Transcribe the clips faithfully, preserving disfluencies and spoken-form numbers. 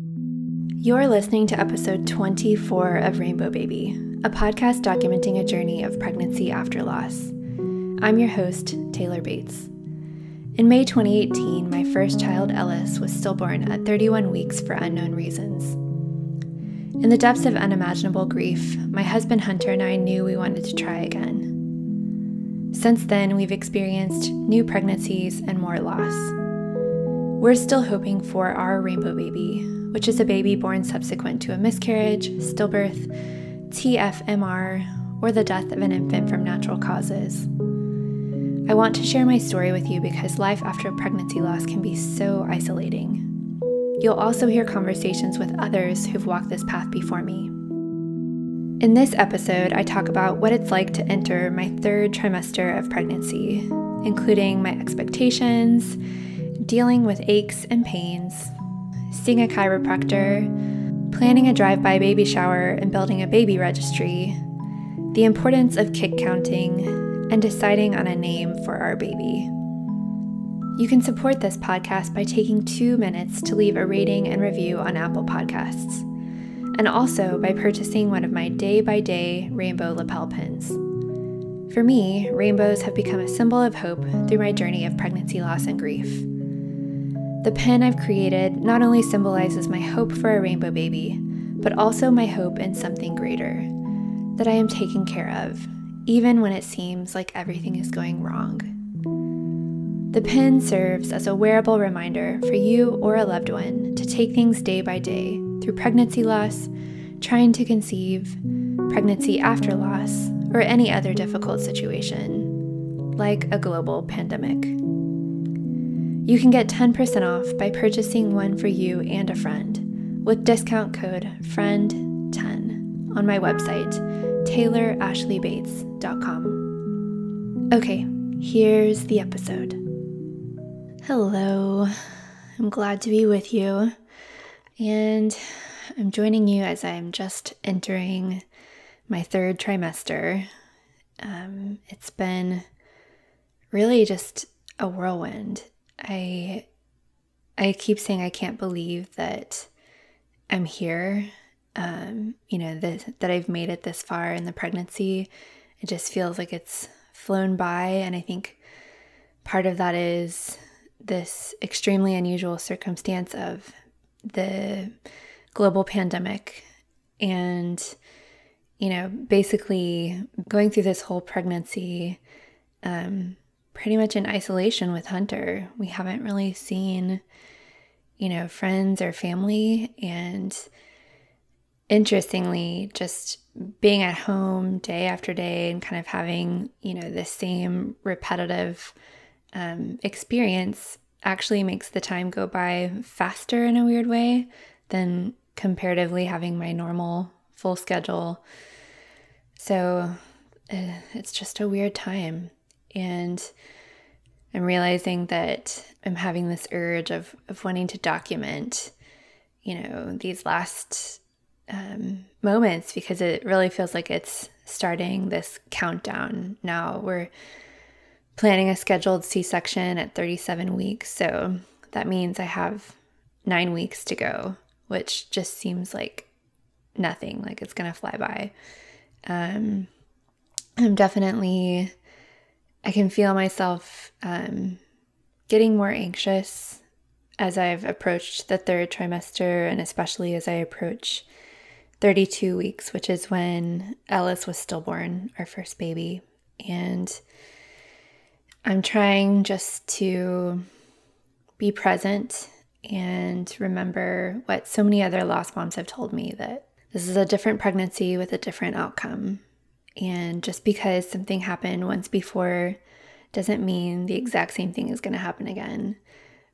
You're listening to episode twenty-four of Rainbow Baby, a podcast documenting a journey of pregnancy after loss. I'm your host, Taylor Bates. In May twenty eighteen, my first child, Ellis, was stillborn at thirty-one weeks for unknown reasons. In the depths of unimaginable grief, my husband Hunter and I knew we wanted to try again. Since then, we've experienced new pregnancies and more loss. We're still hoping for our Rainbow Baby, which is a baby born subsequent to a miscarriage, stillbirth, T F M R, or the death of an infant from natural causes. I want to share my story with you because life after pregnancy loss can be so isolating. You'll also hear conversations with others who've walked this path before me. In this episode, I talk about what it's like to enter my third trimester of pregnancy, including my expectations, dealing with aches and pains, seeing a chiropractor, planning a drive-by baby shower and building a baby registry, the importance of kick counting, and deciding on a name for our baby. You can support this podcast by taking two minutes to leave a rating and review on Apple Podcasts, and also by purchasing one of my day-by-day rainbow lapel pins. For me, rainbows have become a symbol of hope through my journey of pregnancy loss and grief. The pin I've created not only symbolizes my hope for a rainbow baby, but also my hope in something greater, that I am taken care of, even when it seems like everything is going wrong. The pin serves as a wearable reminder for you or a loved one to take things day by day through pregnancy loss, trying to conceive, pregnancy after loss, or any other difficult situation, like a global pandemic. You can get ten percent off by purchasing one for you and a friend with discount code friend ten on my website, taylor ashley bates dot com. Okay, here's the episode. Hello, I'm glad to be with you, and I'm joining you as I'm just entering my third trimester. Um, it's been really just a whirlwind. I I keep saying I can't believe that I'm here, um, you know, this, that I've made it this far in the pregnancy. It just feels like it's flown by, and I think part of that is this extremely unusual circumstance of the global pandemic and, you know, basically going through this whole pregnancy um, pretty much in isolation with Hunter. We haven't really seen, you know, friends or family, and interestingly, just being at home day after day and kind of having, you know, the same repetitive Um, experience actually makes the time go by faster in a weird way than comparatively having my normal full schedule. So uh, it's just a weird time. And I'm realizing that I'm having this urge of, of wanting to document, you know, these last um, moments, because it really feels like it's starting this countdown now. We're planning a scheduled C-section at thirty-seven weeks, so that means I have nine weeks to go, which just seems like nothing, like it's gonna fly by. Um, I'm definitely, I can feel myself um, getting more anxious as I've approached the third trimester, and especially as I approach thirty-two weeks, which is when Ellis was stillborn, our first baby, and I'm trying just to be present and remember what so many other lost moms have told me, that this is a different pregnancy with a different outcome. And just because something happened once before doesn't mean the exact same thing is going to happen again.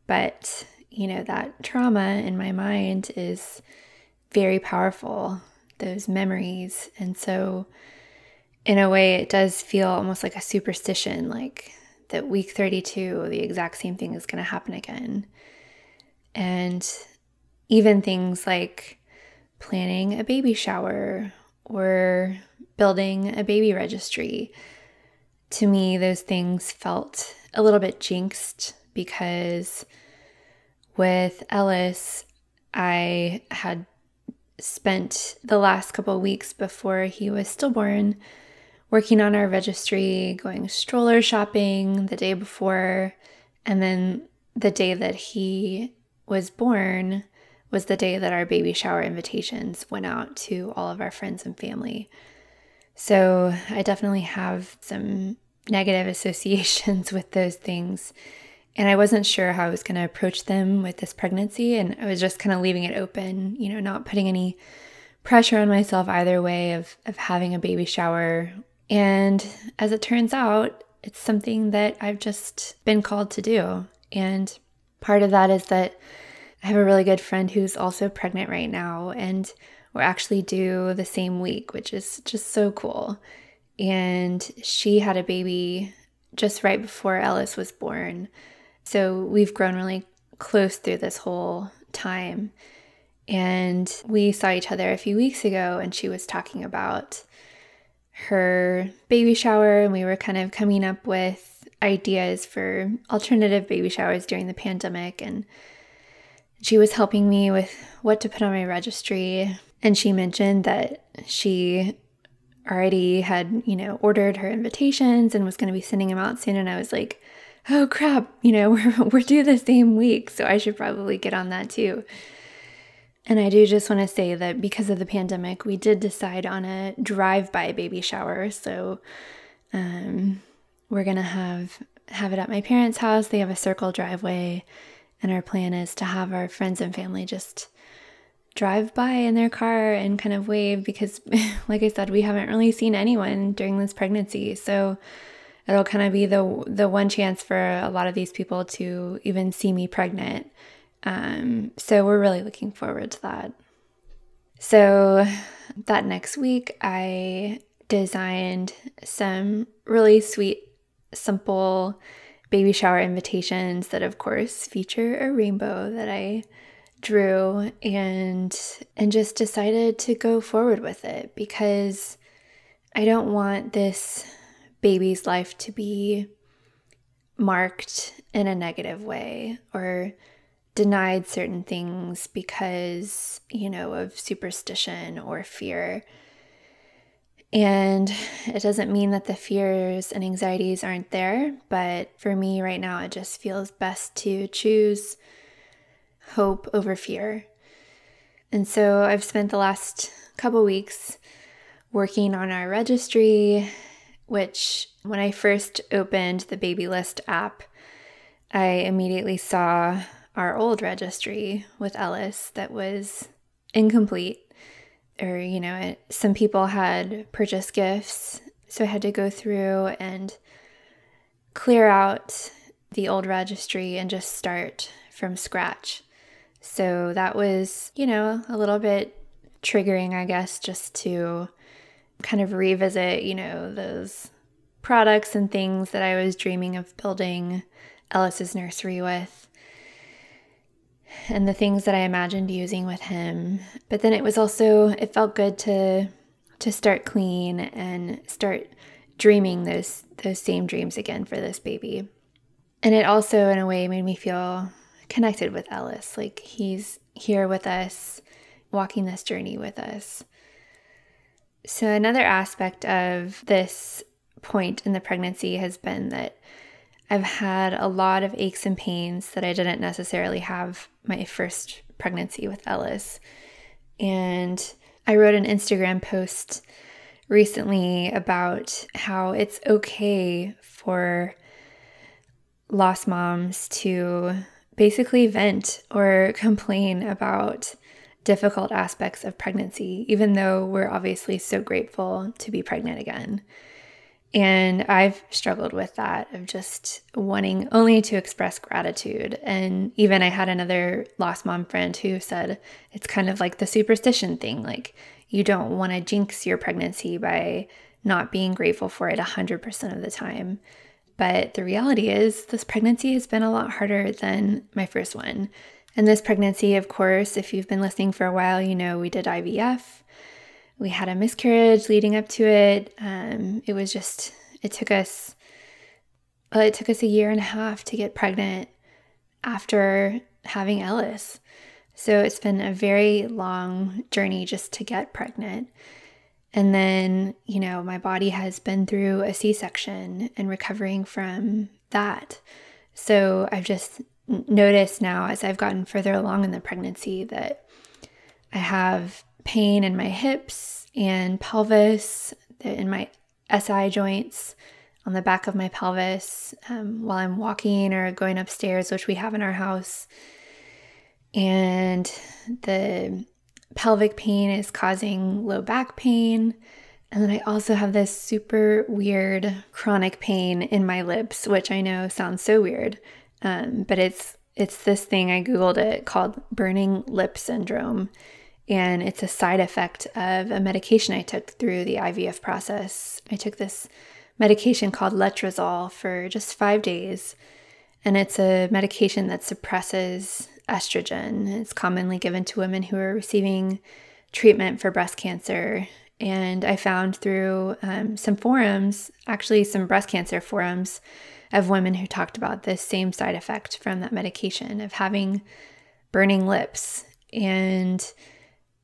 But, you know, that trauma in my mind is very powerful, those memories. And so in a way, it does feel almost like a superstition, like that week thirty-two, the exact same thing is going to happen again. And even things like planning a baby shower or building a baby registry, to me, those things felt a little bit jinxed, because with Ellis, I had spent the last couple of weeks before he was stillborn working on our registry, going stroller shopping the day before, and then the day that he was born was the day that our baby shower invitations went out to all of our friends and family. So I definitely have some negative associations with those things. And I wasn't sure how I was going to approach them with this pregnancy. And I was just kind of leaving it open, you know, not putting any pressure on myself either way of, of having a baby shower. And as it turns out, it's something that I've just been called to do. And part of that is that I have a really good friend who's also pregnant right now. And we're actually due the same week, which is just so cool. And she had a baby just right before Ellis was born. So we've grown really close through this whole time. And we saw each other a few weeks ago, and she was talking about her baby shower, and we were kind of coming up with ideas for alternative baby showers during the pandemic. And she was helping me with what to put on my registry. And she mentioned that she already had, you know, ordered her invitations and was going to be sending them out soon. And I was like, oh crap, you know, we're, we're due the same week, so I should probably get on that too. And I do just want to say that because of the pandemic, we did decide on a drive-by baby shower. So um, we're going to have, have it at my parents' house. They have a circle driveway, and our plan is to have our friends and family just drive by in their car and kind of wave, because like I said, we haven't really seen anyone during this pregnancy. So it'll kind of be the the one chance for a lot of these people to even see me pregnant. Um, so we're really looking forward to that. So that next week, I designed some really sweet, simple baby shower invitations that, of course, feature a rainbow that I drew, and and just decided to go forward with it, because I don't want this baby's life to be marked in a negative way or denied certain things because, you know, of superstition or fear. And it doesn't mean that the fears and anxieties aren't there, but for me right now, it just feels best to choose hope over fear. And so I've spent the last couple weeks working on our registry, which when I first opened the Babylist app, I immediately saw our old registry with Ellis that was incomplete, or, you know, it, some people had purchased gifts. So I had to go through and clear out the old registry and just start from scratch. So that was, you know, a little bit triggering, I guess, just to kind of revisit, you know, those products and things that I was dreaming of building Ellis's nursery with, and the things that I imagined using with him. But then it was also, it felt good to to start clean and start dreaming those those same dreams again for this baby. And it also, in a way, made me feel connected with Ellis, like he's here with us, walking this journey with us. So another aspect of this point in the pregnancy has been that I've had a lot of aches and pains that I didn't necessarily have my first pregnancy with Ellis. And I wrote an Instagram post recently about how it's okay for lost moms to basically vent or complain about difficult aspects of pregnancy, even though we're obviously so grateful to be pregnant again. And I've struggled with that, of just wanting only to express gratitude. And even I had another lost mom friend who said it's kind of like the superstition thing, like you don't want to jinx your pregnancy by not being grateful for it one hundred percent of the time. But the reality is, this pregnancy has been a lot harder than my first one. And this pregnancy, of course, if you've been listening for a while, you know we did I V F. We had a miscarriage leading up to it. Um, it was just, it took us, well, it took us a year and a half to get pregnant after having Ellis. So it's been a very long journey just to get pregnant. And then, you know, my body has been through a C-section and recovering from that. So I've just noticed now as I've gotten further along in the pregnancy that I have pain in my hips and pelvis, in my S I joints, on the back of my pelvis um, while I'm walking or going upstairs, which we have in our house. And the pelvic pain is causing low back pain. And then I also have this super weird chronic pain in my lips, which I know sounds so weird, um, but it's it's this thing, I Googled it, called burning lip syndrome. And it's a side effect of a medication I took through the I V F process. I took this medication called letrozole for just five days. And it's a medication that suppresses estrogen. It's commonly given to women who are receiving treatment for breast cancer. And I found through um, some forums, actually some breast cancer forums, of women who talked about this same side effect from that medication of having burning lips. And,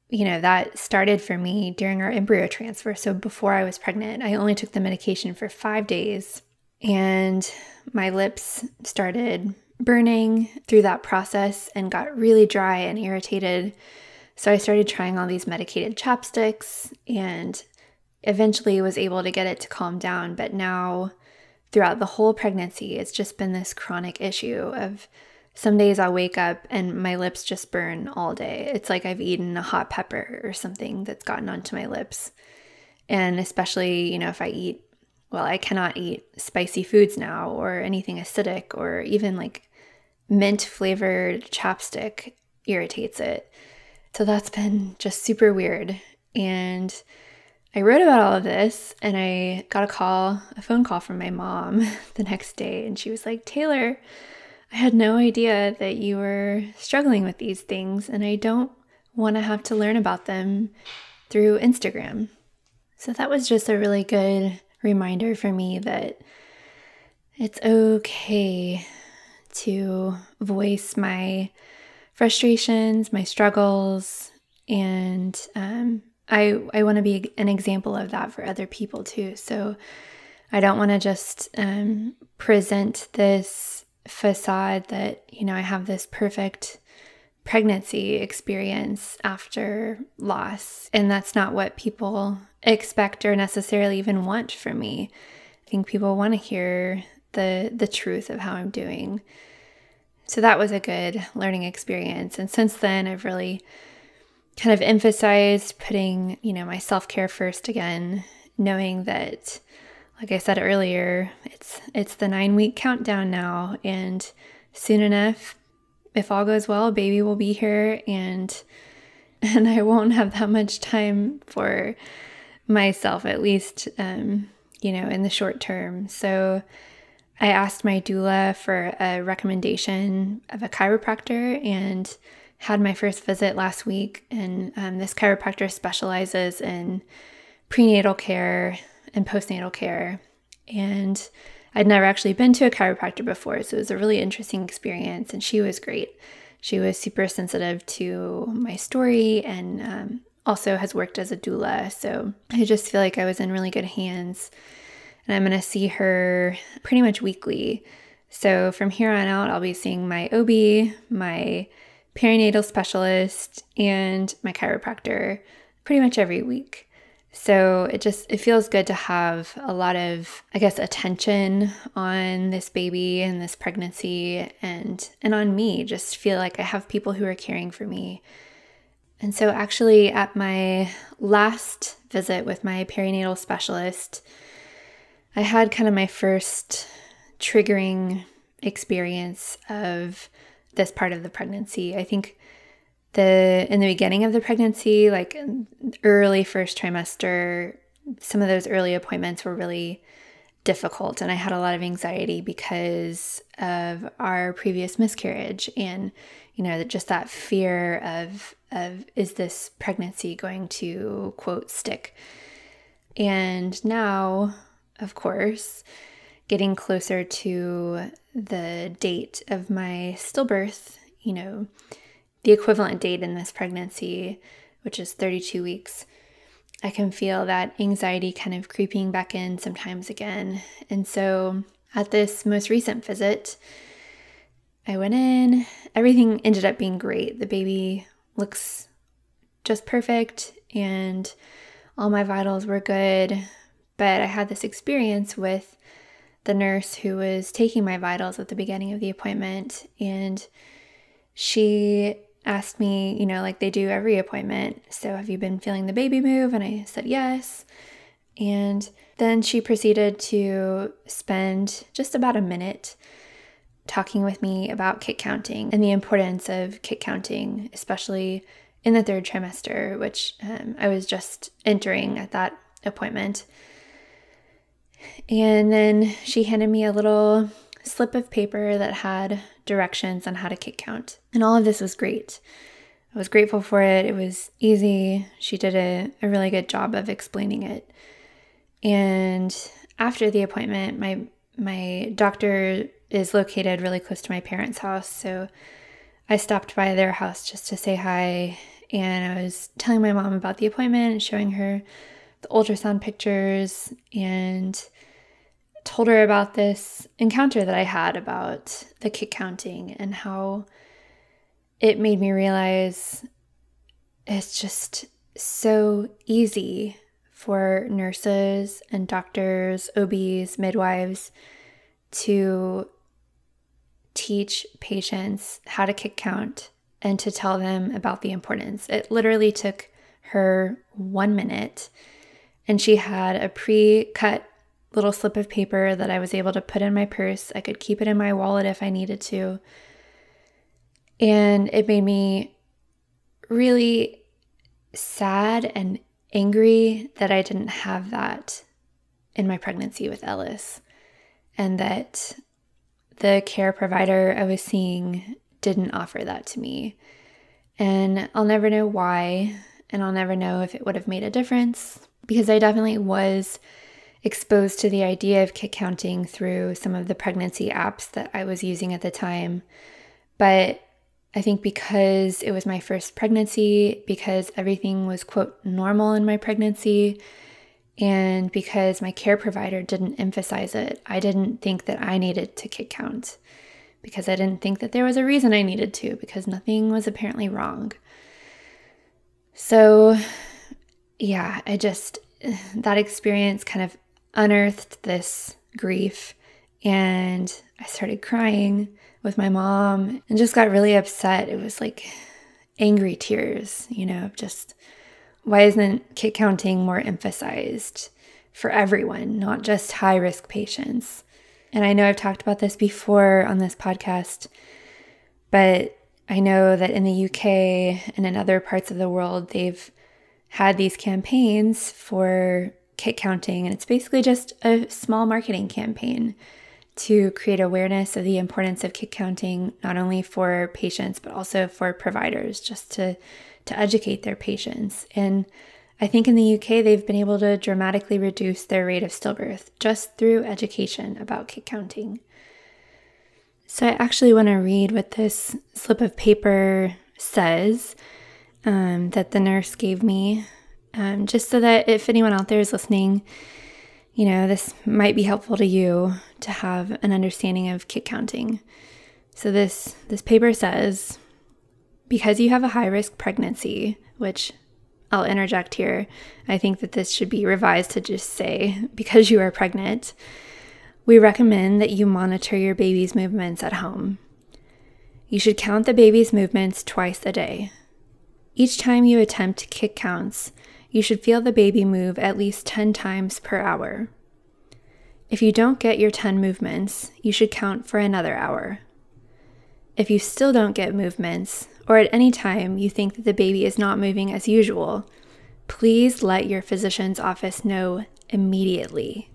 you know, that started for me during our embryo transfer. So before I was pregnant, I only took the medication for five days and my lips started burning through that process and got really dry and irritated. So I started trying all these medicated chapsticks and eventually was able to get it to calm down. But now throughout the whole pregnancy, it's just been this chronic issue of some days I'll wake up and my lips just burn all day. It's like I've eaten a hot pepper or something that's gotten onto my lips. And especially, you know, if I eat, well, I cannot eat spicy foods now or anything acidic, or even like mint flavored chapstick irritates it. So that's been just super weird. And I wrote about all of this and I got a call, a phone call from my mom the next day. And she was like, "Taylor, I had no idea that you were struggling with these things, and I don't want to have to learn about them through Instagram." So that was just a really good reminder for me that it's okay to voice my frustrations, my struggles, and um, I I want to be an example of that for other people too. So I don't want to just um, present this facade that, you know, I have this perfect pregnancy experience after loss. And that's not what people expect or necessarily even want from me. I think people want to hear the the truth of how I'm doing. So that was a good learning experience. And since then, I've really kind of emphasized putting, you know, my self-care first again, knowing that, like I said earlier, it's it's the nine-week countdown now, and soon enough, if all goes well, baby will be here, and and I won't have that much time for myself, at least, um, you know, in the short term. So I asked my doula for a recommendation of a chiropractor and had my first visit last week, and um, this chiropractor specializes in prenatal care and postnatal care. And I'd never actually been to a chiropractor before, so it was a really interesting experience, and she was great. She was super sensitive to my story and um, also has worked as a doula, so I just feel like I was in really good hands, and I'm going to see her pretty much weekly. So from here on out, I'll be seeing my O B, my perinatal specialist, and my chiropractor pretty much every week. So it just, it feels good to have a lot of, I guess, attention on this baby and this pregnancy and, and on me. Just feel like I have people who are caring for me. And so actually at my last visit with my perinatal specialist, I had kind of my first triggering experience of this part of the pregnancy. I think The in the beginning of the pregnancy, like early first trimester, some of those early appointments were really difficult, and I had a lot of anxiety because of our previous miscarriage, and you know, just that fear of of is this pregnancy going to, quote, stick? And now, of course, getting closer to the date of my stillbirth, you know, the equivalent date in this pregnancy, which is thirty-two weeks, I can feel that anxiety kind of creeping back in sometimes again. And so at this most recent visit, I went in, everything ended up being great. The baby looks just perfect and all my vitals were good, but I had this experience with the nurse who was taking my vitals at the beginning of the appointment, and she asked me, you know, like they do every appointment, so have you been feeling the baby move? And I said yes. And then she proceeded to spend just about a minute talking with me about kit counting and the importance of kit counting, especially in the third trimester, which um, I was just entering at that appointment. And then she handed me a little slip of paper that had directions on how to kit count. And all of this was great. I was grateful for it. It was easy. She did a, a really good job of explaining it. And after the appointment, my my doctor is located really close to my parents' house. So I stopped by their house just to say hi. And I was telling my mom about the appointment, showing her the ultrasound pictures, and told her about this encounter that I had about the kit counting and how it made me realize it's just so easy for nurses and doctors, O Bs, midwives to teach patients how to kit count and to tell them about the importance. It literally took her one minute, and she had a pre-cut little slip of paper that I was able to put in my purse. I could keep it in my wallet if I needed to. And it made me really sad and angry that I didn't have that in my pregnancy with Ellis, and that the care provider I was seeing didn't offer that to me. And I'll never know why, and I'll never know if it would have made a difference, because I definitely was exposed to the idea of kit counting through some of the pregnancy apps that I was using at the time. But I think because it was my first pregnancy, because everything was, quote, normal in my pregnancy, and because my care provider didn't emphasize it, I didn't think that I needed to kit count, because I didn't think that there was a reason I needed to, because nothing was apparently wrong. So yeah, I just, that experience kind of unearthed this grief, and I started crying with my mom and just got really upset. It was like angry tears, you know, just why isn't kit counting more emphasized for everyone, not just high-risk patients? And I know I've talked about this before on this podcast, but I know that in the U K and in other parts of the world, they've had these campaigns for kit counting, and it's basically just a small marketing campaign to create awareness of the importance of kit counting, not only for patients, but also for providers, just to, to educate their patients. And I think in the U K, they've been able to dramatically reduce their rate of stillbirth just through education about kit counting. So I actually want to read what this slip of paper says um, that the nurse gave me, um, just so that if anyone out there is listening, you know, this might be helpful to you to have an understanding of kit counting. So this, this paper says, because you have a high-risk pregnancy, which I'll interject here, I think that this should be revised to just say, because you are pregnant, we recommend that you monitor your baby's movements at home. You should count the baby's movements twice a day. Each time you attempt kit counts, you should feel the baby move at least ten times per hour. If you don't get your ten movements, you should count for another hour. If you still don't get movements, or at any time you think that the baby is not moving as usual, please let your physician's office know immediately.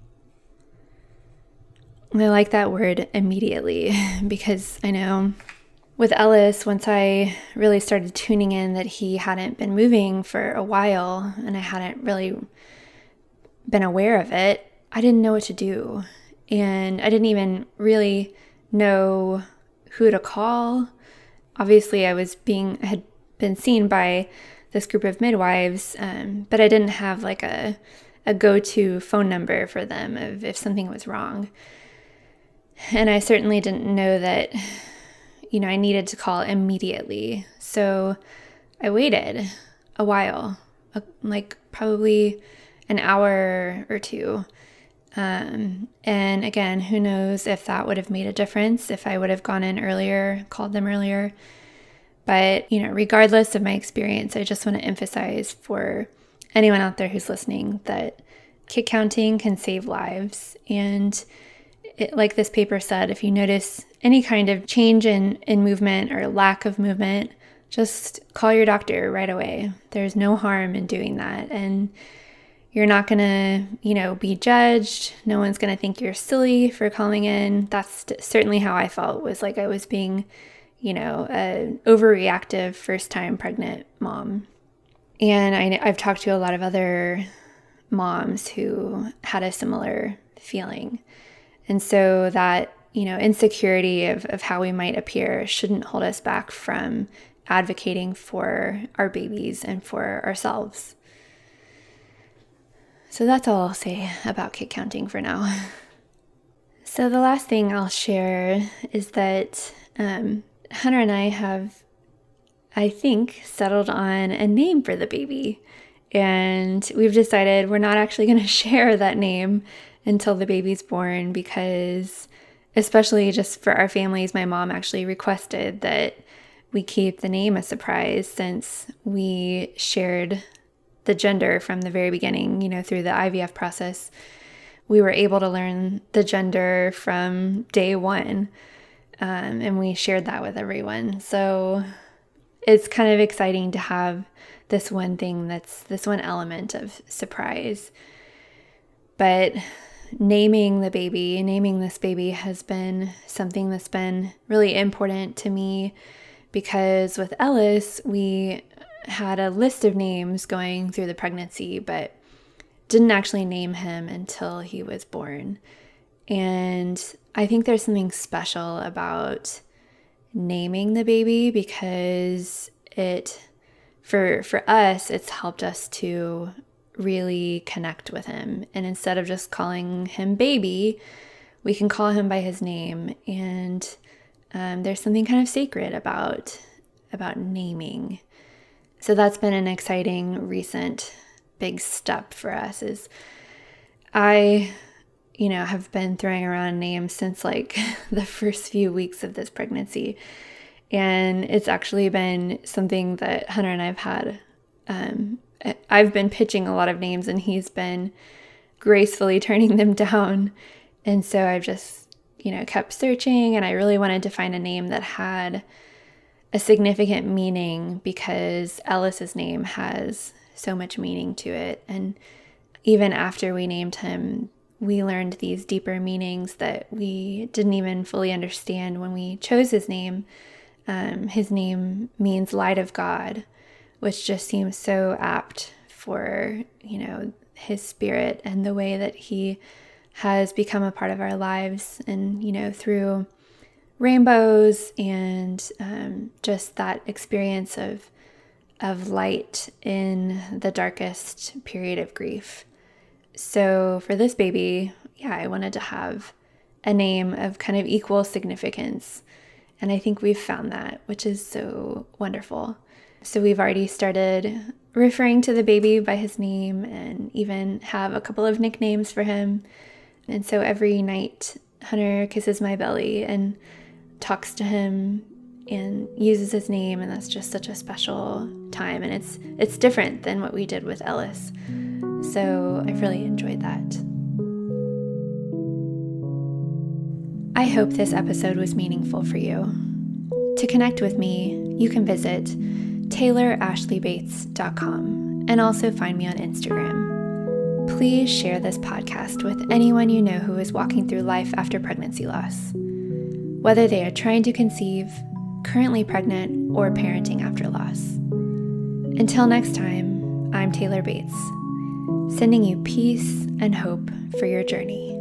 And I like that word, immediately, because I know with Ellis, once I really started tuning in that he hadn't been moving for a while and I hadn't really been aware of it, I didn't know what to do. And I didn't even really know who to call. obviously I was being, had been seen by this group of midwives, um, but I didn't have like a, a go-to phone number for them of if something was wrong. And I certainly didn't know that, you know, I needed to call immediately. So I waited a while, a, like probably an hour or two. Um, and again, who knows if that would have made a difference, if I would have gone in earlier, called them earlier. But, you know, regardless of my experience, I just want to emphasize for anyone out there who's listening that kid counting can save lives. And it, like this paper said, if you notice any kind of change in, in movement or lack of movement, just call your doctor right away. There's no harm in doing that. And you're not going to, you know, be judged. No one's going to think you're silly for calling in. That's st- certainly how I felt, was like I was being, you know, an overreactive first-time pregnant mom. And I, I've talked to a lot of other moms who had a similar feeling. And so that, you know, insecurity of, of how we might appear shouldn't hold us back from advocating for our babies and for ourselves. So that's all I'll say about kid counting for now. So the last thing I'll share is that um, Hunter and I have, I think, settled on a name for the baby. And we've decided we're not actually going to share that name until the baby's born, because especially just for our families, my mom actually requested that we keep the name a surprise, since we shared the gender from the very beginning, you know, through the I V F process. We were able to learn the gender from day one, um, and we shared that with everyone. So it's kind of exciting to have this one thing that's this one element of surprise. But naming the baby, naming this baby has been something that's been really important to me, because with Ellis, we had a list of names going through the pregnancy, but didn't actually name him until he was born. And I think there's something special about naming the baby, because it, for for us, it's helped us to really connect with him. And instead of just calling him baby, we can call him by his name. And um, there's something kind of sacred about about naming. So that's been an exciting recent big step for us. Is I, you know, have been throwing around names since like the first few weeks of this pregnancy. And it's actually been something that Hunter and I've had, um, I've been pitching a lot of names, and he's been gracefully turning them down. And so I've just, you know, kept searching, and I really wanted to find a name that had a significant meaning, because Ellis's name has so much meaning to it. And even after we named him, we learned these deeper meanings that we didn't even fully understand when we chose his name. Um, his name means light of God, which just seems so apt for, you know, his spirit and the way that he has become a part of our lives. And, you know, through rainbows and um, just that experience of of light in the darkest period of grief. So for this baby, yeah, I wanted to have a name of kind of equal significance. And I think we've found that, which is so wonderful. So we've already started referring to the baby by his name, and even have a couple of nicknames for him. And so every night, Hunter kisses my belly and talks to him and uses his name, and that's just such a special time. And it's it's different than what we did with Ellis. So I've really enjoyed that. I hope this episode was meaningful for you. To connect with me, you can visit taylor ashley bates dot com and also find me on Instagram. Please share this podcast with anyone you know who is walking through life after pregnancy loss, whether they are trying to conceive, currently pregnant, or parenting after loss. Until next time, I'm Taylor Bates, sending you peace and hope for your journey.